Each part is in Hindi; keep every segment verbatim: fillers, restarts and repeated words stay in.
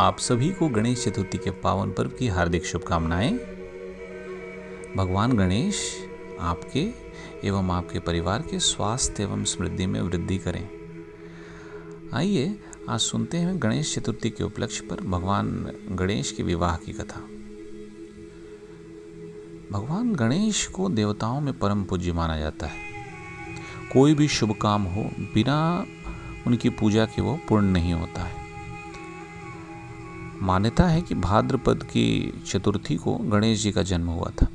आप सभी को गणेश चतुर्थी के पावन पर्व की हार्दिक शुभकामनाएं। भगवान गणेश आपके एवं आपके परिवार के स्वास्थ्य एवं समृद्धि में वृद्धि करें। आइए आज सुनते हैं गणेश चतुर्थी के उपलक्ष्य पर भगवान गणेश के विवाह की कथा। भगवान गणेश को देवताओं में परम पूज्य माना जाता है। कोई भी शुभ काम हो, बिना उनकी पूजा के वो पूर्ण नहीं होता है। मान्यता है कि भाद्रपद की चतुर्थी को गणेश जी का जन्म हुआ था,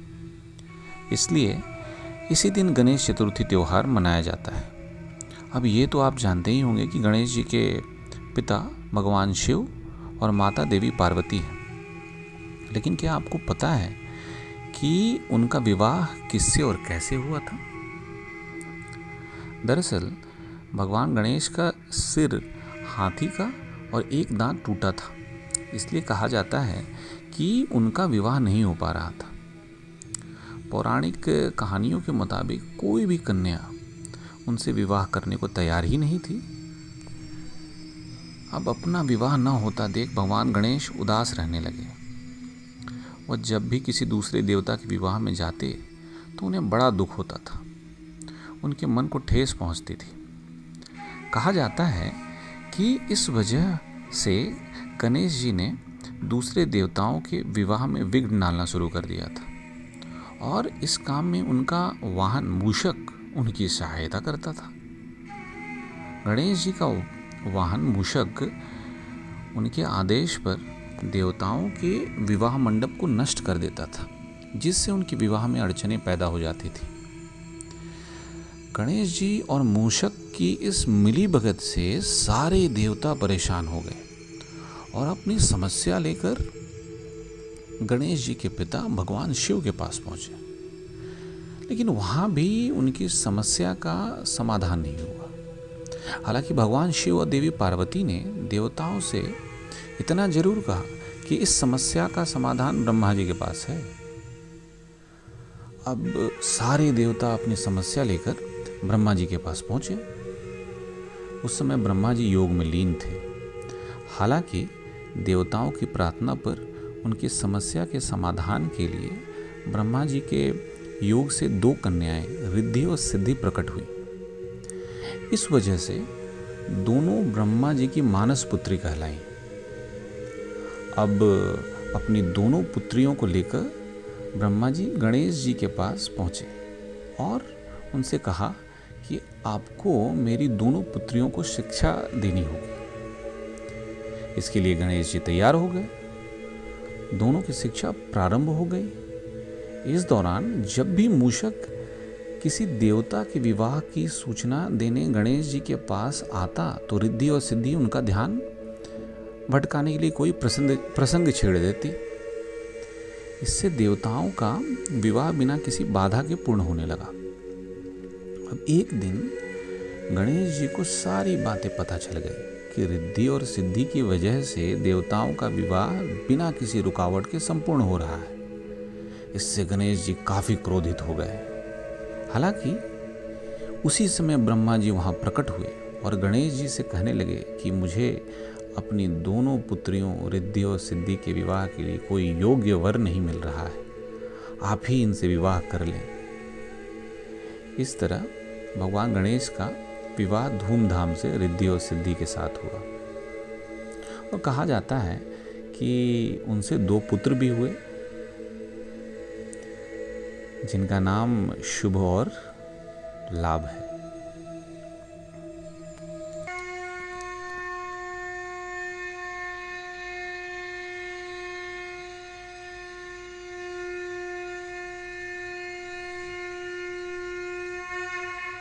इसलिए इसी दिन गणेश चतुर्थी त्यौहार मनाया जाता है। अब ये तो आप जानते ही होंगे कि गणेश जी के पिता भगवान शिव और माता देवी पार्वती हैं, लेकिन क्या आपको पता है कि उनका विवाह किससे और कैसे हुआ था? दरअसल भगवान गणेश का सिर हाथी का और एक दांत टूटा था, इसलिए कहा जाता है कि उनका विवाह नहीं हो पा रहा था। पौराणिक कहानियों के मुताबिक कोई भी कन्या उनसे विवाह करने को तैयार ही नहीं थी। अब अपना विवाह न होता देख भगवान गणेश उदास रहने लगे। वह जब भी किसी दूसरे देवता के विवाह में जाते तो उन्हें बड़ा दुख होता था, उनके मन को ठेस पहुंचती थी। कहा जाता है कि इस वजह से गणेश जी ने दूसरे देवताओं के विवाह में विघ्न डालना शुरू कर दिया था, और इस काम में उनका वाहन मूषक उनकी सहायता करता था। गणेश जी का वाहन मूषक उनके आदेश पर देवताओं के विवाह मंडप को नष्ट कर देता था, जिससे उनके विवाह में अड़चनें पैदा हो जाती थी। गणेश जी और मूषक की इस मिलीभगत से सारे देवता परेशान हो गए और अपनी समस्या लेकर गणेश जी के पिता भगवान शिव के पास पहुंचे, लेकिन वहाँ भी उनकी समस्या का समाधान नहीं हुआ। हालांकि भगवान शिव और देवी पार्वती ने देवताओं से इतना जरूर कहा कि इस समस्या का समाधान ब्रह्मा जी के पास है। अब सारे देवता अपनी समस्या लेकर ब्रह्मा जी के पास पहुंचे। उस समय ब्रह्मा जी योग में लीन थे। हालांकि देवताओं की प्रार्थना पर उनकी समस्या के समाधान के लिए ब्रह्मा जी के योग से दो कन्याएं रिद्धि और सिद्धि प्रकट हुई। इस वजह से दोनों ब्रह्मा जी की मानस पुत्री कहलाईं। अब अपनी दोनों पुत्रियों को लेकर ब्रह्मा जी गणेश जी के पास पहुँचे और उनसे कहा कि आपको मेरी दोनों पुत्रियों को शिक्षा देनी होगी। इसके लिए गणेश जी तैयार हो गए। दोनों की शिक्षा प्रारंभ हो गई। इस दौरान जब भी मूषक किसी देवता के विवाह की सूचना देने गणेश जी के पास आता तो रिद्धि और सिद्धि उनका ध्यान भटकाने के लिए कोई प्रसंग प्रसंग छेड़ देती। इससे देवताओं का विवाह बिना किसी बाधा के पूर्ण होने लगा। अब एक दिन गणेश जी को सारी बातें पता चल गई कि रिद्धि और सिद्धि की वजह से देवताओं का विवाह बिना किसी रुकावट के संपूर्ण हो रहा है। इससे गणेश जी काफ़ी क्रोधित हो गए। हालांकि उसी समय ब्रह्मा जी वहाँ प्रकट हुए और गणेश जी से कहने लगे कि मुझे अपनी दोनों पुत्रियों रिद्धि और सिद्धि के विवाह के लिए कोई योग्य वर नहीं मिल रहा है, आप ही इनसे विवाह कर लें। इस तरह भगवान गणेश का विवाह धूमधाम से रिद्धि और सिद्धि के साथ हुआ, और कहा जाता है कि उनसे दो पुत्र भी हुए, जिनका नाम शुभ और लाभ है।